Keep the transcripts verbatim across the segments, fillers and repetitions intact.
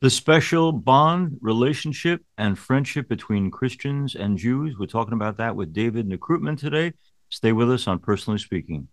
The special bond, relationship, and friendship between Christians and Jews. We're talking about that with David Nekrutman today. Stay with us on Personally Speaking.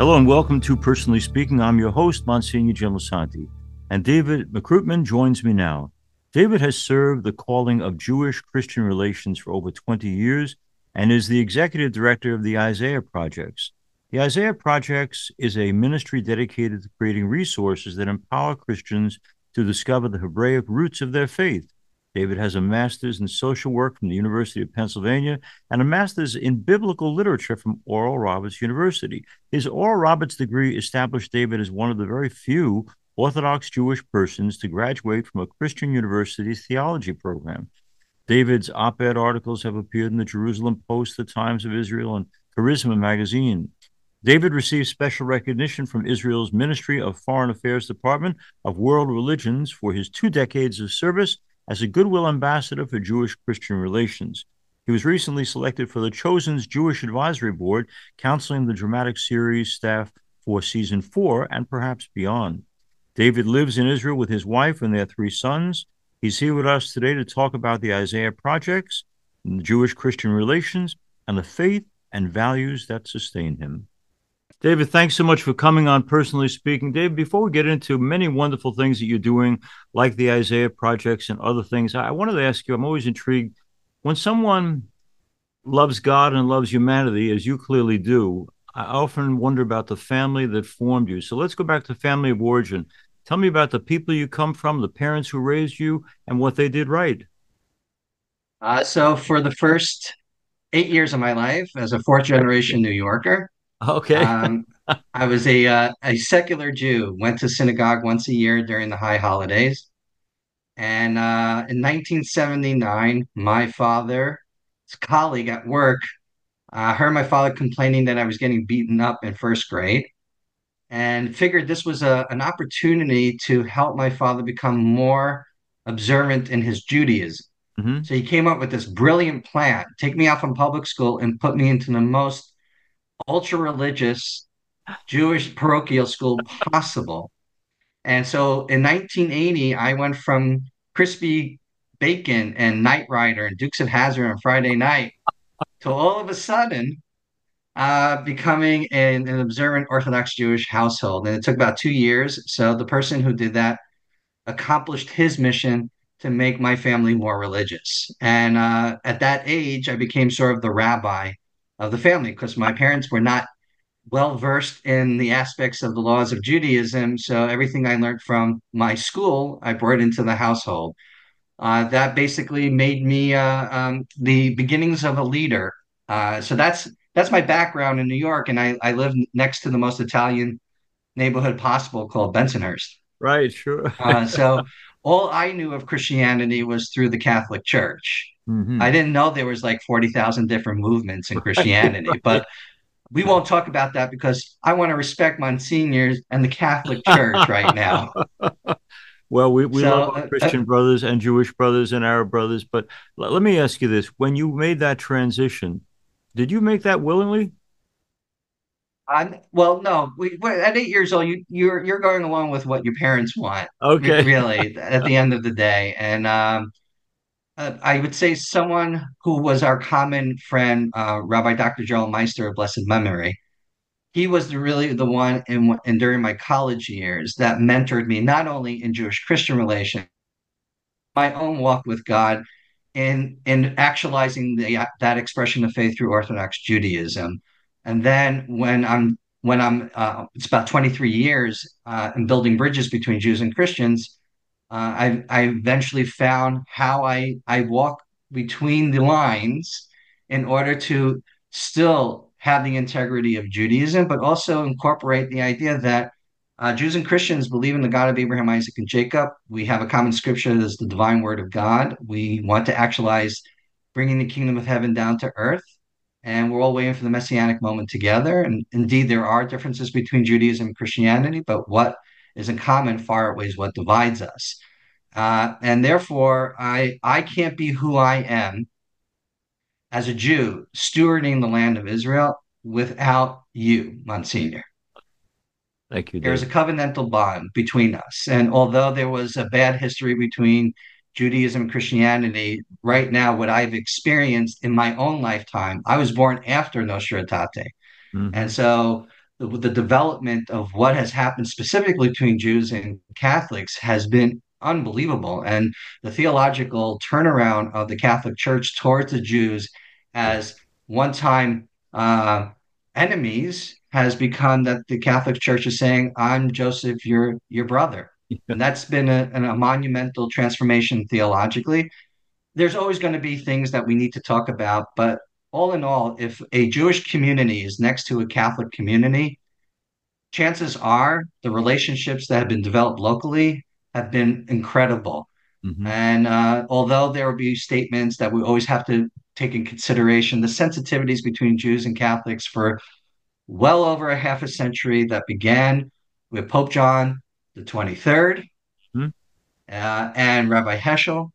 Hello and welcome to Personally Speaking. I'm your host, Monsignor Jim Lisante, and David Nekrutman joins me now. David has served the calling of Jewish-Christian relations for over twenty years and is the executive director of the Isaiah Projects. The Isaiah Projects is a ministry dedicated to creating resources that empower Christians to discover the Hebraic roots of their faith. David has a master's in social work from the University of Pennsylvania and a master's in biblical literature from Oral Roberts University. His Oral Roberts degree established David as one of the very few Orthodox Jewish persons to graduate from a Christian university's theology program. David's op-ed articles have appeared in the Jerusalem Post, the Times of Israel, and Charisma magazine. David received special recognition from Israel's Ministry of Foreign Affairs Department of World Religions for his two decades of service as a goodwill ambassador for Jewish-Christian relations. He was recently selected for the Chosen's Jewish Advisory Board, counseling the dramatic series staff for season four and perhaps beyond. David lives in Israel with his wife and their three sons. He's here with us today to talk about the Isaiah Projects, Jewish-Christian relations, and the faith and values that sustain him. David, thanks so much for coming on Personally Speaking. Dave, before we get into many wonderful things that you're doing, like the Isaiah Projects and other things, I wanted to ask you, I'm always intrigued, when someone loves God and loves humanity, as you clearly do, I often wonder about the family that formed you. So let's go back to family of origin. Tell me about the people you come from, the parents who raised you, and what they did right. Uh, so for the first eight years of my life, as a fourth-generation New Yorker, Okay. um, I was a uh, a secular Jew, went to synagogue once a year during the high holidays. And uh, in nineteen seventy-nine, my father's colleague at work uh, heard my father complaining that I was getting beaten up in first grade and figured this was a, an opportunity to help my father become more observant in his Judaism. Mm-hmm. So he came up with this brilliant plan, take me out from public school and put me into the most ultra-religious Jewish parochial school possible. And so in nineteen eighty, I went from Crispy Bacon and Knight Rider and Dukes of Hazzard on Friday night to all of a sudden uh, becoming an, an observant Orthodox Jewish household. And it took about two years. So the person who did that accomplished his mission to make my family more religious. And uh, at that age, I became sort of the rabbi of the family, because my parents were not well versed in the aspects of the laws of Judaism. So everything I learned from my school, I brought into the household. Uh, that basically made me uh, um, the beginnings of a leader. Uh, so that's that's my background in New York, and I, I live next to the most Italian neighborhood possible, called Bensonhurst. Right, sure. uh, so all I knew of Christianity was through the Catholic Church. Mm-hmm. I didn't know there was like forty thousand different movements in Christianity, right, right. But we won't talk about that because I want to respect Monsignors and the Catholic Church right now. Well, we, we so, love our Christian uh, brothers and Jewish brothers and Arab brothers, but l- let me ask you this. When you made that transition, did you make that willingly? I'm, well, no. We, at eight years old, you, you're you're going along with what your parents want. Okay, really. At the end of the day, and um, uh, I would say someone who was our common friend, uh, Rabbi Doctor Gerald Meister of blessed memory, he was the, really the one, in and during my college years, that mentored me not only in Jewish-Christian relations, my own walk with God, in in actualizing the, that expression of faith through Orthodox Judaism. And then when I'm, when I'm, uh, it's about twenty-three years uh, in building bridges between Jews and Christians, uh, I, I eventually found how I, I walk between the lines in order to still have the integrity of Judaism, but also incorporate the idea that Uh, Jews and Christians believe in the God of Abraham, Isaac, and Jacob. We have a common scripture that is the divine word of God. We want to actualize bringing the kingdom of heaven down to earth. And we're all waiting for the messianic moment together. And indeed, there are differences between Judaism and Christianity, but what is in common far outweighs what divides us. Uh, and therefore, I, I can't be who I am as a Jew stewarding the land of Israel without you, Monsignor. Thank you, David. There is a covenantal bond between us. And although there was a bad history between Judaism and Christianity, right now, what I've experienced in my own lifetime, I was born after Nostra Aetate. Mm-hmm. And so the, the development of what has happened specifically between Jews and Catholics has been unbelievable. And the theological turnaround of the Catholic Church towards the Jews as one-time uh, enemies has become that the Catholic Church is saying, I'm Joseph, your, your brother. And that's been a, a monumental transformation theologically. There's always going to be things that we need to talk about. But all in all, if a Jewish community is next to a Catholic community, chances are the relationships that have been developed locally have been incredible. Mm-hmm. And uh, although there will be statements that we always have to take in consideration, the sensitivities between Jews and Catholics for well over a half a century that began with Pope John the twenty-third, hmm. uh, and Rabbi Heschel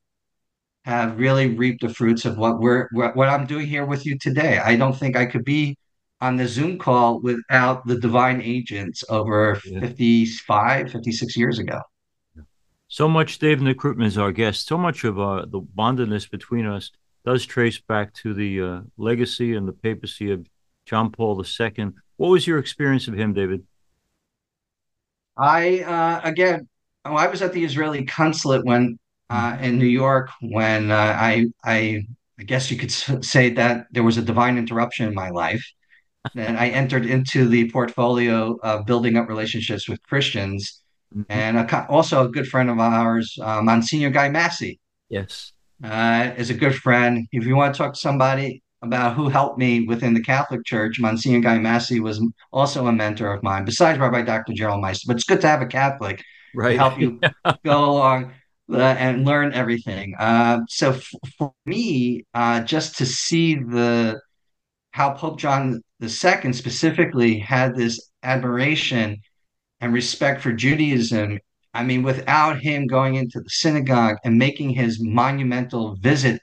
have really reaped the fruits of what we're what, what I'm doing here with you today. I don't think I could be on the Zoom call without the divine agents over yeah. fifty-five, fifty-six years ago. So much, David Nekrutman is our guest. So much of uh, the bondedness between us does trace back to the uh, legacy and the papacy of John Paul the Second. What was your experience of him, David? I, uh, again, oh, I was at the Israeli consulate when uh, in New York when uh, I, I I guess you could say that there was a divine interruption in my life. And I entered into the portfolio of building up relationships with Christians. Mm-hmm. And a, also a good friend of ours, uh, Monsignor Guy Massey. Yes. Uh, is a good friend. If you want to talk to somebody about who helped me within the Catholic Church, Monsignor Guy Massey was also a mentor of mine, besides Rabbi Doctor Gerald Meister. But it's good to have a Catholic right. to help you go along uh, and learn everything. Uh, so f- for me, uh, just to see the how Pope John the Second specifically had this admiration and respect for Judaism. I mean, without him going into the synagogue and making his monumental visit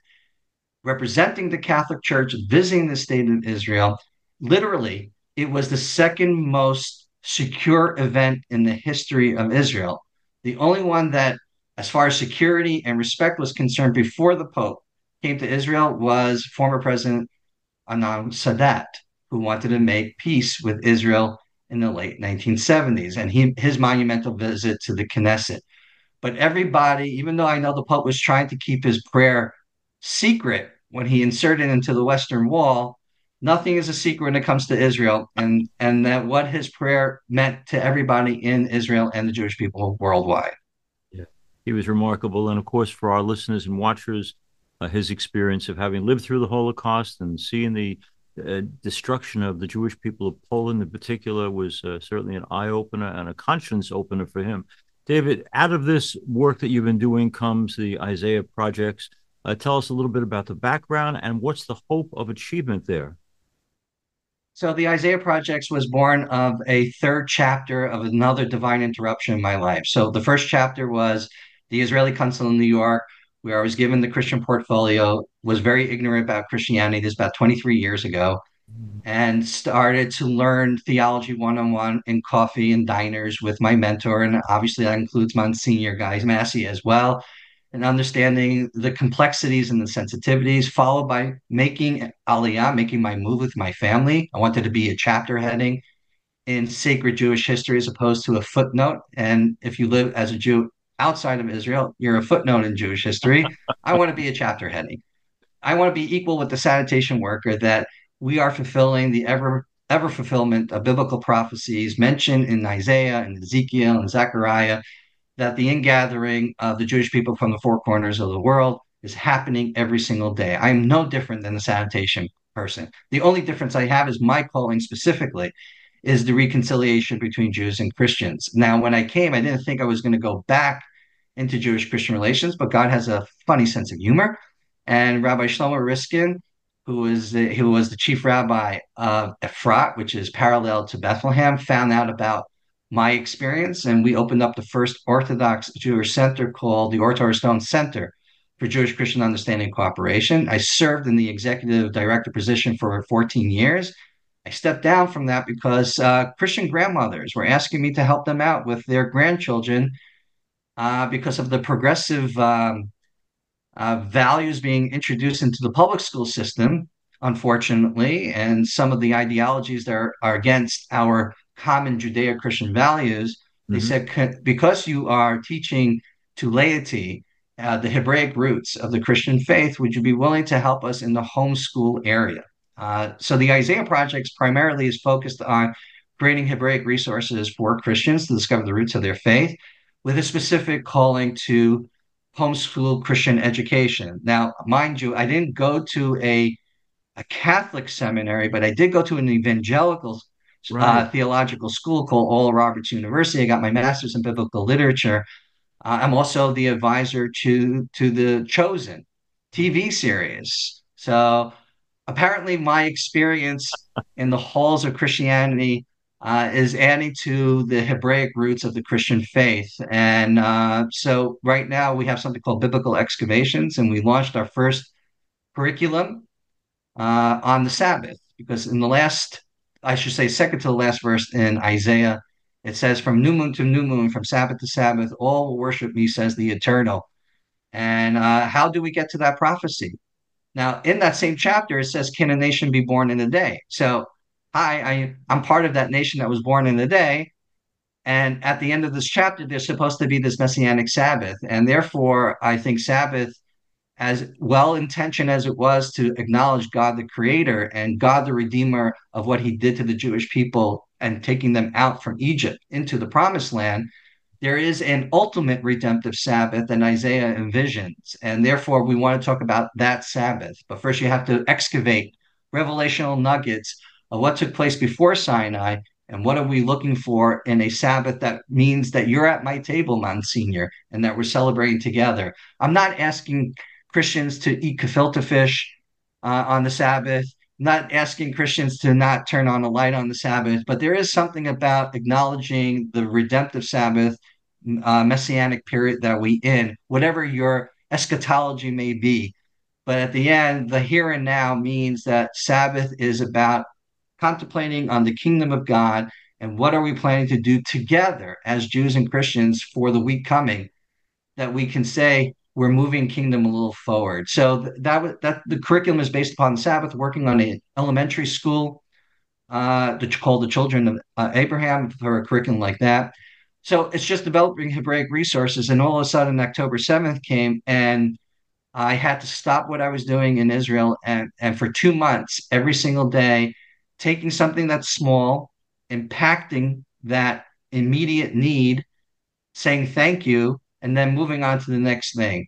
representing the Catholic Church, visiting the state of Israel, literally, it was the second most secure event in the history of Israel. The only one that, as far as security and respect was concerned, before the Pope came to Israel was former President Anwar Sadat, who wanted to make peace with Israel in the late nineteen seventies, and he, his monumental visit to the Knesset. But everybody, even though I know the Pope was trying to keep his prayer secret when he inserted into the Western Wall, nothing is a secret when it comes to Israel, and, and that what his prayer meant to everybody in Israel and the Jewish people worldwide. Yeah, he was remarkable. And of course, for our listeners and watchers, uh, his experience of having lived through the Holocaust and seeing the Uh, destruction of the Jewish people of Poland in particular was uh, certainly an eye-opener and a conscience opener for him. David, out of this work that you've been doing comes the Isaiah Projects. Uh, tell us a little bit about the background and what's the hope of achievement there? So the Isaiah Projects was born of a third chapter of another divine interruption in my life. So the first chapter was the Israeli Consul in New York, where I was given the Christian portfolio, was very ignorant about Christianity. This was about twenty-three years ago, and started to learn theology one-on-one in coffee and diners with my mentor. And obviously that includes Monsignor Guy Massey as well, and understanding the complexities and the sensitivities, followed by making Aliyah, making my move with my family. I wanted to be a chapter heading in sacred Jewish history as opposed to a footnote. And if you live as a Jew outside of Israel, you're a footnote in Jewish history. I want to be a chapter heading. I want to be equal with the sanitation worker, that we are fulfilling the ever ever fulfillment of biblical prophecies mentioned in Isaiah and Ezekiel and Zechariah, that the ingathering of the Jewish people from the four corners of the world is happening every single day. I am no different than the sanitation person. The only difference I have is my calling specifically is the reconciliation between Jews and Christians. Now, when I came, I didn't think I was going to go back into Jewish-Christian relations, but God has a funny sense of humor. And Rabbi Shlomo Riskin, who is the, who was the chief rabbi of Efrat, which is parallel to Bethlehem, found out about my experience, and we opened up the first Orthodox Jewish center called the Ohr Torah Stone Center for Jewish-Christian understanding and cooperation. I served in the executive director position for fourteen years. I stepped down from that because uh, Christian grandmothers were asking me to help them out with their grandchildren uh, because of the progressive um, uh, values being introduced into the public school system, unfortunately, and some of the ideologies that are, are against our common Judeo-Christian values. They mm-hmm. said, because you are teaching to laity uh, the Hebraic roots of the Christian faith, would you be willing to help us in the homeschool area? Uh, so the Isaiah Projects primarily is focused on creating Hebraic resources for Christians to discover the roots of their faith, with a specific calling to homeschool Christian education. Now, mind you, I didn't go to a, a Catholic seminary, but I did go to an evangelical Right. Uh, theological school called Oral Roberts University. I got my master's in biblical literature. Uh, I'm also the advisor to to the Chosen T V series. So apparently my experience in the halls of Christianity uh, is adding to the Hebraic roots of the Christian faith. And uh, so right now we have something called Biblical Excavations, and we launched our first curriculum uh, on the Sabbath, because in the last I should say second to the last verse in Isaiah, it says, from new moon to new moon, from Sabbath to Sabbath, all will worship me, says the Eternal. And uh, how do we get to that prophecy? Now, in that same chapter, it says, can a nation be born in a day? So I, I, I'm part of that nation that was born in a day. And at the end of this chapter, there's supposed to be this Messianic Sabbath. And therefore, I think Sabbath, as well-intentioned as it was to acknowledge God the Creator and God the Redeemer of what he did to the Jewish people and taking them out from Egypt into the Promised Land, there is an ultimate redemptive Sabbath that Isaiah envisions. And therefore, we want to talk about that Sabbath. But first, you have to excavate revelational nuggets of what took place before Sinai, and what are we looking for in a Sabbath that means that you're at my table, Monsignor, and that we're celebrating together. I'm not asking Christians to eat gefilte fish uh, on the Sabbath, not asking Christians to not turn on a light on the Sabbath, but there is something about acknowledging the redemptive Sabbath, uh, messianic period that we in, whatever your eschatology may be. But at the end, the here and now means that Sabbath is about contemplating on the kingdom of God and what are we planning to do together as Jews and Christians for the week coming, that we can say, we're moving kingdom a little forward. So that that the curriculum is based upon the Sabbath, working on an elementary school uh, called the Children of uh, Abraham for a curriculum like that. So it's just developing Hebraic resources. And all of a sudden, October seventh came, and I had to stop what I was doing in Israel. And, and for two months, every single day, taking something that's small, impacting that immediate need, saying thank you, and then moving on to the next thing.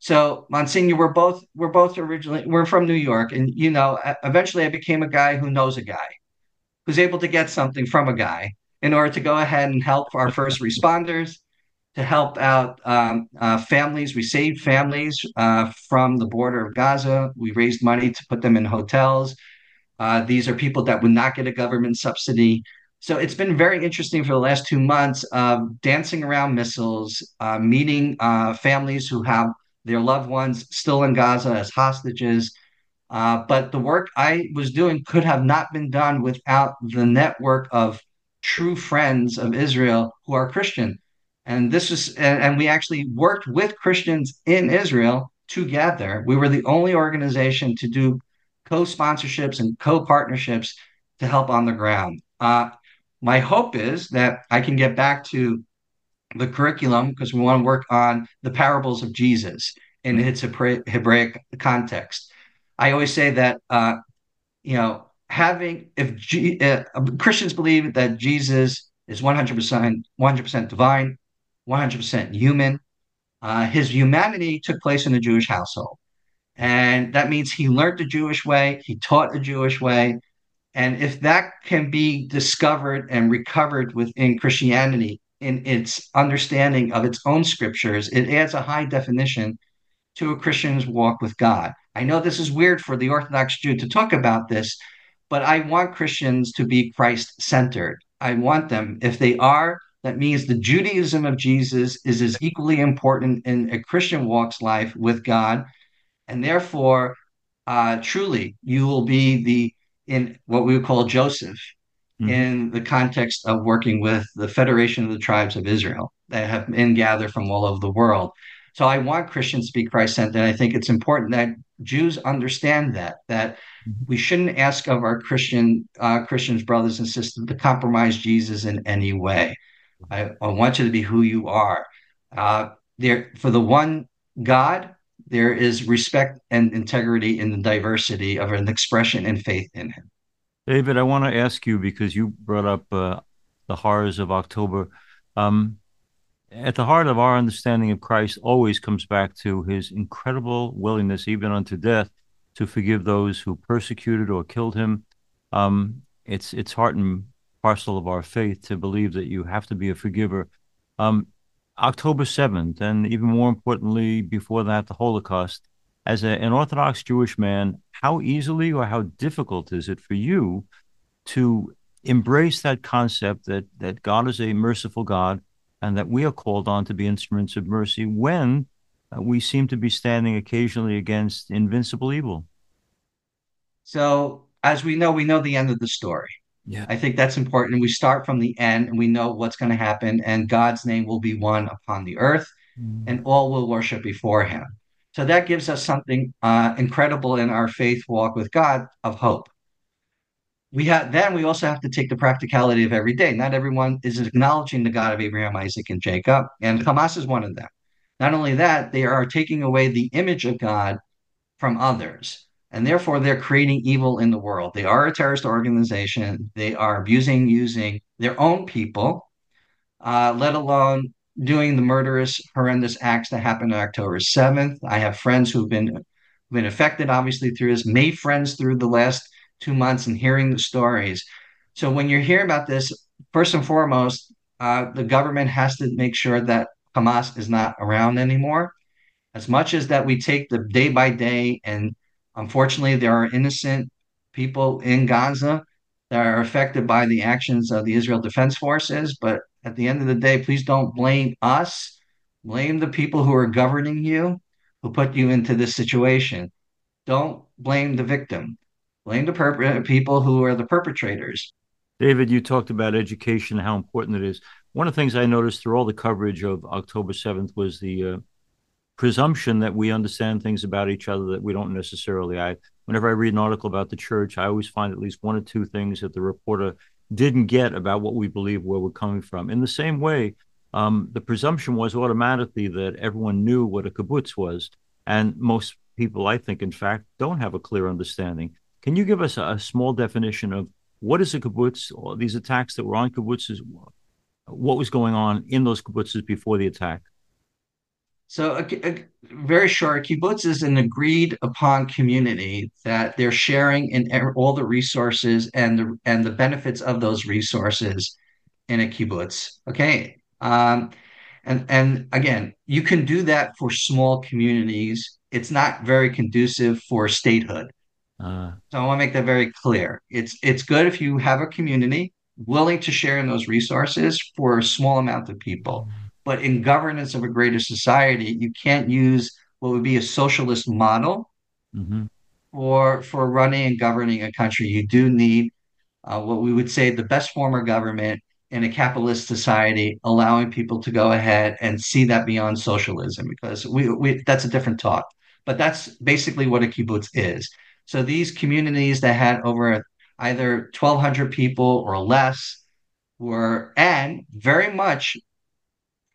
So, Monsignor, we're both we're both originally we're from New York, and you know, eventually I became a guy who knows a guy, who's able to get something from a guy in order to go ahead and help our first responders, to help out um, uh, families. We saved families uh, from the border of Gaza. We raised money to put them in hotels. Uh, these are people that would not get a government subsidy. So it's been very interesting for the last two months of uh, dancing around missiles, uh, meeting uh, families who have their loved ones still in Gaza as hostages. Uh, but the work I was doing could have not been done without the network of true friends of Israel who are Christian. And this is, and, and we actually worked with Christians in Israel together. We were the only organization to do co-sponsorships and co-partnerships to help on the ground. Uh, My hope is that I can get back to the curriculum, because we want to work on the parables of Jesus in its Hebraic context. I always say that, uh, you know, having if G, uh, Christians believe that Jesus is one hundred percent divine, one hundred percent human, uh, his humanity took place in a Jewish household. And that means he learned the Jewish way. He taught a Jewish way. And if that can be discovered and recovered within Christianity in its understanding of its own scriptures, it adds a high definition to a Christian's walk with God. I know this is weird for the Orthodox Jew to talk about this, but I want Christians to be Christ-centered. I want them. If they are, that means the Judaism of Jesus is as equally important in a Christian walk's life with God. And therefore, uh, truly, you will be the in what we would call Joseph mm-hmm. in the context of working with the Federation of the Tribes of Israel that have been gathered from all over the world. So I want Christians to be Christ-centered. I think it's important that Jews understand that, that we shouldn't ask of our Christian uh, Christians, brothers and sisters, to compromise Jesus in any way. I, I want you to be who you are. Uh, there, for the one God, there is respect and integrity in the diversity of an expression and faith in him. David, I want to ask you, because you brought up uh, the horrors of October. Um, at the heart of our understanding of Christ always comes back to his incredible willingness, even unto death, to forgive those who persecuted or killed him. Um, it's it's heart and parcel of our faith to believe that you have to be a forgiver. Um, October seventh, and even more importantly, before that, the Holocaust. As a, an Orthodox Jewish man, how easily or how difficult is it for you to embrace that concept that, that God is a merciful God and that we are called on to be instruments of mercy when we seem to be standing occasionally against invincible evil? So, as we know, we know the end of the story. Yeah. I think that's important. We start from the end and we know what's going to happen, and God's name will be one upon the earth mm. and all will worship before him. So that gives us something uh, incredible in our faith walk with God of hope. We have Then we also have to take the practicality of every day. Not everyone is acknowledging the God of Abraham, Isaac, and Jacob, and Hamas is one of them. Not only that, they are taking away the image of God from others. And therefore, they're creating evil in the world. They are a terrorist organization. They are abusing, using their own people, uh, let alone doing the murderous, horrendous acts that happened on October seventh. I have friends who've been, who've been affected, obviously, through this, made friends through the last two months and hearing the stories. So when you're hearing about this, first and foremost, uh, the government has to make sure that Hamas is not around anymore. As much as that we take the day by day, and unfortunately, there are innocent people in Gaza that are affected by the actions of the Israel Defense Forces. But at the end of the day, please don't blame us. Blame the people who are governing you, who put you into this situation. Don't blame the victim. Blame the perp- people who are the perpetrators. David, you talked about education, how important it is. One of the things I noticed through all the coverage of October seventh was the uh, presumption that we understand things about each other that we don't necessarily. I, whenever I read an article about the church, I always find at least one or two things that the reporter didn't get about what we believe, where we're coming from. In the same way, um, the presumption was automatically that everyone knew what a kibbutz was. And most people, I think, in fact, don't have a clear understanding. Can you give us a, a small definition of what is a kibbutz, or these attacks that were on kibbutzes? What was going on in those kibbutzes before the attack? So a, a, very short, kibbutz is an agreed upon community that they're sharing in all the resources and the, and the benefits of those resources in a kibbutz. Okay. Um, and, and again, you can do that for small communities. It's not very conducive for statehood. Uh, so I want to make that very clear. It's, it's good if you have a community willing to share in those resources for a small amount of people. But in governance of a greater society, you can't use what would be a socialist model mm-hmm. for, for running and governing a country. You do need uh, what we would say the best form of government in a capitalist society, allowing people to go ahead and see that beyond socialism, because we, we that's a different talk. But that's basically what a kibbutz is. So these communities that had over either twelve hundred people or less were, and very much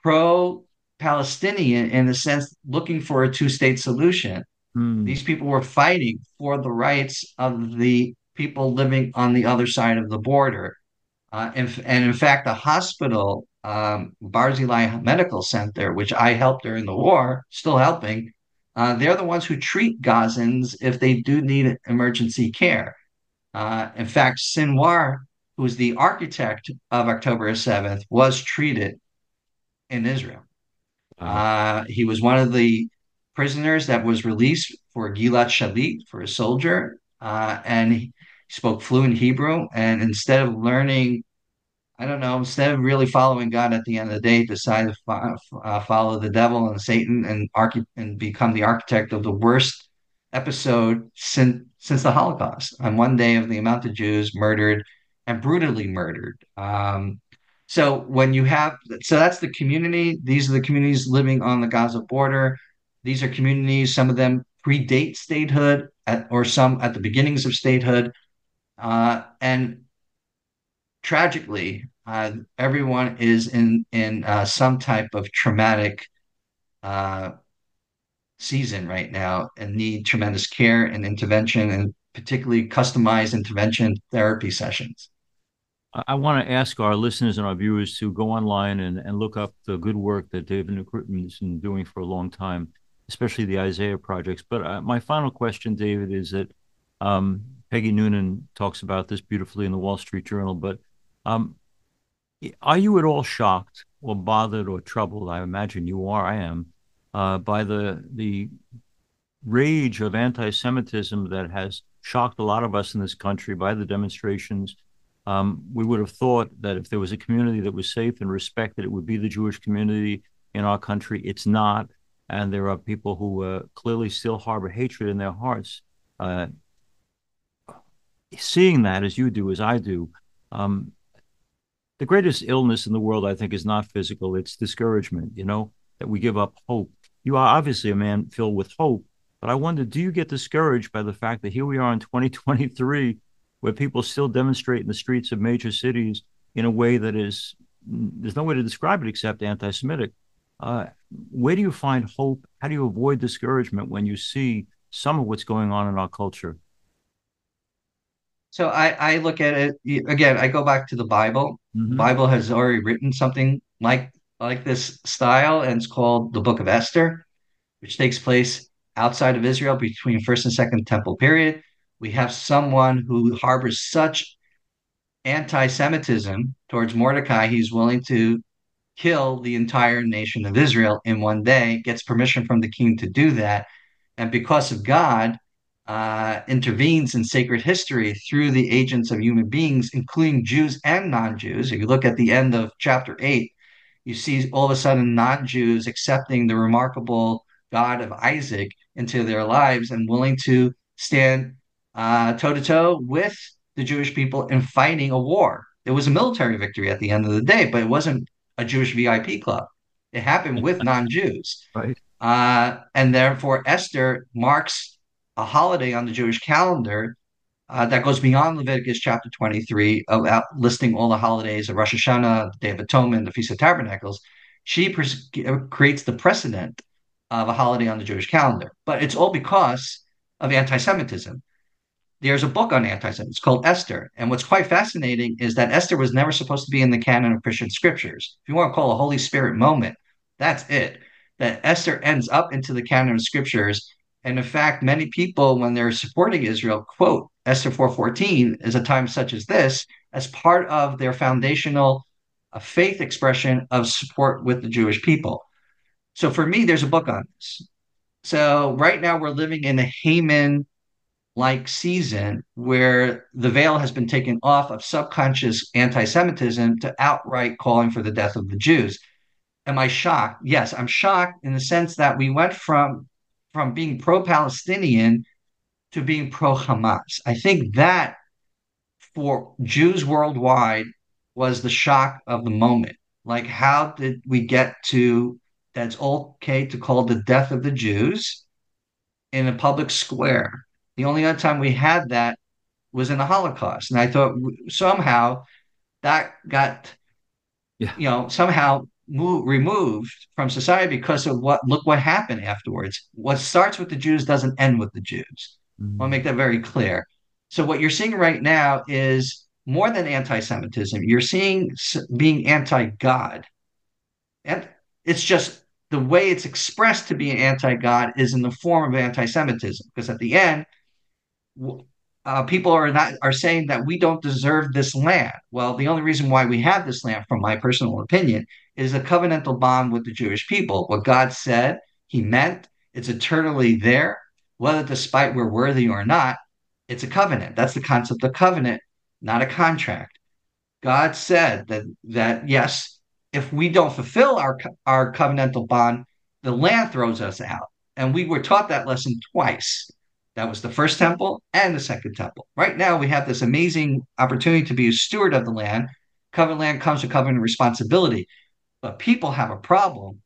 pro-Palestinian in the sense looking for a two-state solution. Mm. These people were fighting for the rights of the people living on the other side of the border. Uh, and, and in fact, the hospital, um, Barzilai Medical Center, which I helped during the war, still helping, uh, they're the ones who treat Gazans if they do need emergency care. Uh, in fact, Sinwar, who was the architect of October seventh, was treated in Israel. Uh, he was one of the prisoners that was released for Gilad Shalit, for a soldier, uh, and he spoke fluent Hebrew. And instead of learning, I don't know, instead of really following God at the end of the day, decided to fo- uh, follow the devil and Satan and, archi- and become the architect of the worst episode since since the Holocaust, on one day of the amount of Jews murdered and brutally murdered. Um, so when you have, so that's the community. These are the communities living on the Gaza border. These are communities, some of them predate statehood at, or some at the beginnings of statehood. Uh, and tragically, uh, everyone is in, in uh, some type of traumatic uh, season right now and need tremendous care and intervention, and particularly customized intervention therapy sessions. I want to ask our listeners and our viewers to go online and, and look up the good work that David Nekrutman has been doing for a long time, especially the Isaiah Projects. But uh, my final question, David, is that um, Peggy Noonan talks about this beautifully in the Wall Street Journal, but um, are you at all shocked or bothered or troubled? I imagine you are, I am, uh, by the the rage of anti-Semitism that has shocked a lot of us in this country by the demonstrations. Um, we would have thought that if there was a community that was safe and respected, it would be the Jewish community in our country. It's not. And there are people who uh, clearly still harbor hatred in their hearts. Uh, seeing that as you do, as I do, um, the greatest illness in the world, I think, is not physical. It's discouragement, you know, that we give up hope. You are obviously a man filled with hope, but I wonder, do you get discouraged by the fact that here we are in twenty twenty-three, where people still demonstrate in the streets of major cities in a way that is, there's no way to describe it except anti-Semitic. Uh, where do you find hope? How do you avoid discouragement when you see some of what's going on in our culture? So I, I look at it, again, I go back to the Bible. Mm-hmm. The Bible has already written something like, like this style, and it's called the Book of Esther, which takes place outside of Israel between First and Second Temple period. We have someone who harbors such anti-Semitism towards Mordecai, he's willing to kill the entire nation of Israel in one day, gets permission from the king to do that. And because of God, uh, intervenes in sacred history through the agents of human beings, including Jews and non-Jews. If you look at the end of chapter eight, you see all of a sudden non-Jews accepting the remarkable God of Isaac into their lives and willing to stand Uh, toe-to-toe with the Jewish people in fighting a war. It was a military victory at the end of the day, but it wasn't a Jewish V I P club. It happened with non-Jews. Right. Uh, and therefore, Esther marks a holiday on the Jewish calendar uh, that goes beyond Leviticus chapter twenty-three, about listing all the holidays of Rosh Hashanah, the Day of Atonement, the Feast of Tabernacles. She pres- creates the precedent of a holiday on the Jewish calendar. But it's all because of anti-Semitism. There's a book on anti-Semitism. It's called Esther. And what's quite fascinating is that Esther was never supposed to be in the canon of Christian scriptures. If you want to call a Holy Spirit moment, that's it. That Esther ends up into the canon of scriptures. And in fact, many people, when they're supporting Israel, quote Esther four fourteen is a time such as this as part of their foundational uh, faith expression of support with the Jewish people. So for me, there's a book on this. So right now we're living in a Haman like season where the veil has been taken off of subconscious anti-Semitism to outright calling for the death of the Jews. Am I shocked? Yes, I'm shocked in the sense that we went from, from being pro-Palestinian to being pro-Hamas. I think that for Jews worldwide was the shock of the moment. Like, how did we get to that's okay to call the death of the Jews in a public square? The only other time we had that was in the Holocaust. And I thought somehow that got, yeah. you know, somehow moved, removed from society because of what, look what happened afterwards. What starts with the Jews doesn't end with the Jews. Mm-hmm. I'll make that very clear. So what you're seeing right now is more than anti-Semitism. You're seeing being anti-God. And it's just the way it's expressed to be anti-God is in the form of anti-Semitism. Because at the end, uh, people are not are saying that we don't deserve this land. Well, the only reason why we have this land, from my personal opinion, is a covenantal bond with the Jewish people. What God said, he meant. It's eternally there, whether despite we're worthy or not. It's a covenant. That's the concept of covenant, not a contract. God said that, that yes, if we don't fulfill our, our covenantal bond, the land throws us out. And we were taught that lesson twice. That was the first temple and the second temple. Right now, we have this amazing opportunity to be a steward of the land. Covenant land comes with covenant responsibility. But people have a problem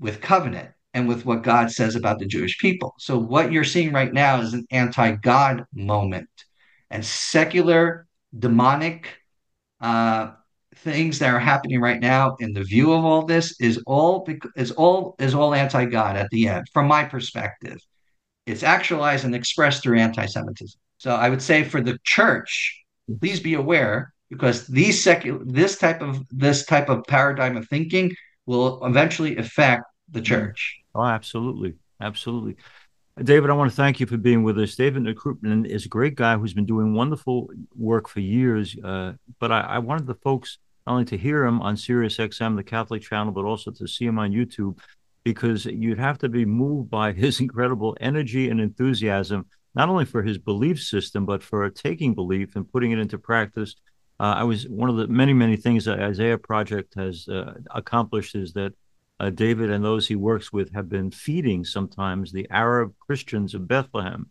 with covenant and with what God says about the Jewish people. So what you're seeing right now is an anti-God moment, and secular, demonic uh, things that are happening right now in the view of all this is all is all is all anti-God at the end. From my perspective, it's actualized and expressed through anti-Semitism. So I would say for the church, please be aware, because these secular, this type of this type of paradigm of thinking will eventually affect the church. Oh, absolutely. Absolutely. David, I want to thank you for being with us. David Nekrutman is a great guy who's been doing wonderful work for years. Uh, but I, I wanted the folks not only to hear him on Sirius X M, the Catholic channel, but also to see him on YouTube, because you'd have to be moved by his incredible energy and enthusiasm, not only for his belief system, but for taking belief and putting it into practice. Uh, I was one of the many, many things that Isaiah Project has uh, accomplished is that Uh, David and those he works with have been feeding sometimes the Arab Christians of Bethlehem,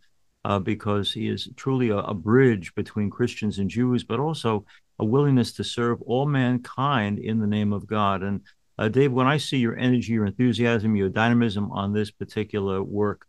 uh, because he is truly a, a bridge between Christians and Jews, but also a willingness to serve all mankind in the name of God. And uh, Dave, when I see your energy, your enthusiasm, your dynamism on this particular work,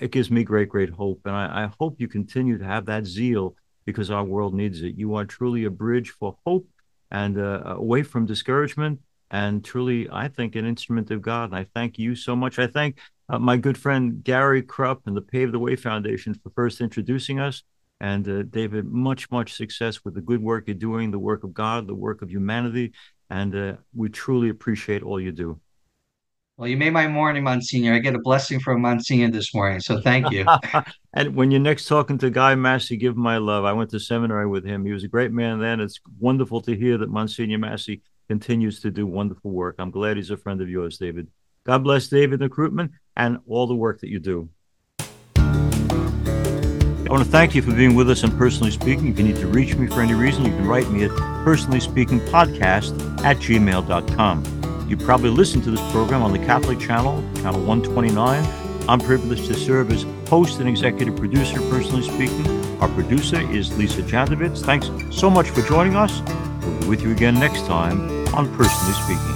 it gives me great, great hope. And I, I hope you continue to have that zeal, because our world needs it. You are truly a bridge for hope and uh, away from discouragement. And truly, I think, an instrument of God. And I thank you so much. I thank uh, my good friend Gary Krupp and the Pave the Way Foundation for first introducing us. And uh, David, much, much success with the good work you're doing, the work of God, the work of humanity. And uh, we truly appreciate all you do. Well, you made my morning, Monsignor. I get a blessing from Monsignor this morning, so thank you. And when you're next talking to Guy Massey, give my love. I went to seminary with him. He was a great man then. It's wonderful to hear that Monsignor Massey continues to do wonderful work. I'm glad he's a friend of yours, David. God bless David Nekrutman and all the work that you do. I want to thank you for being with us on Personally Speaking. If you need to reach me for any reason, you can write me at personally speaking podcast at gmail dot com. You probably listened to this program on the Catholic Channel, Channel one twenty-nine. I'm privileged to serve as host and executive producer, Personally Speaking. Our producer is Lisa Jadovitz. Thanks so much for joining us. We'll be with you again next time on Personally Speaking.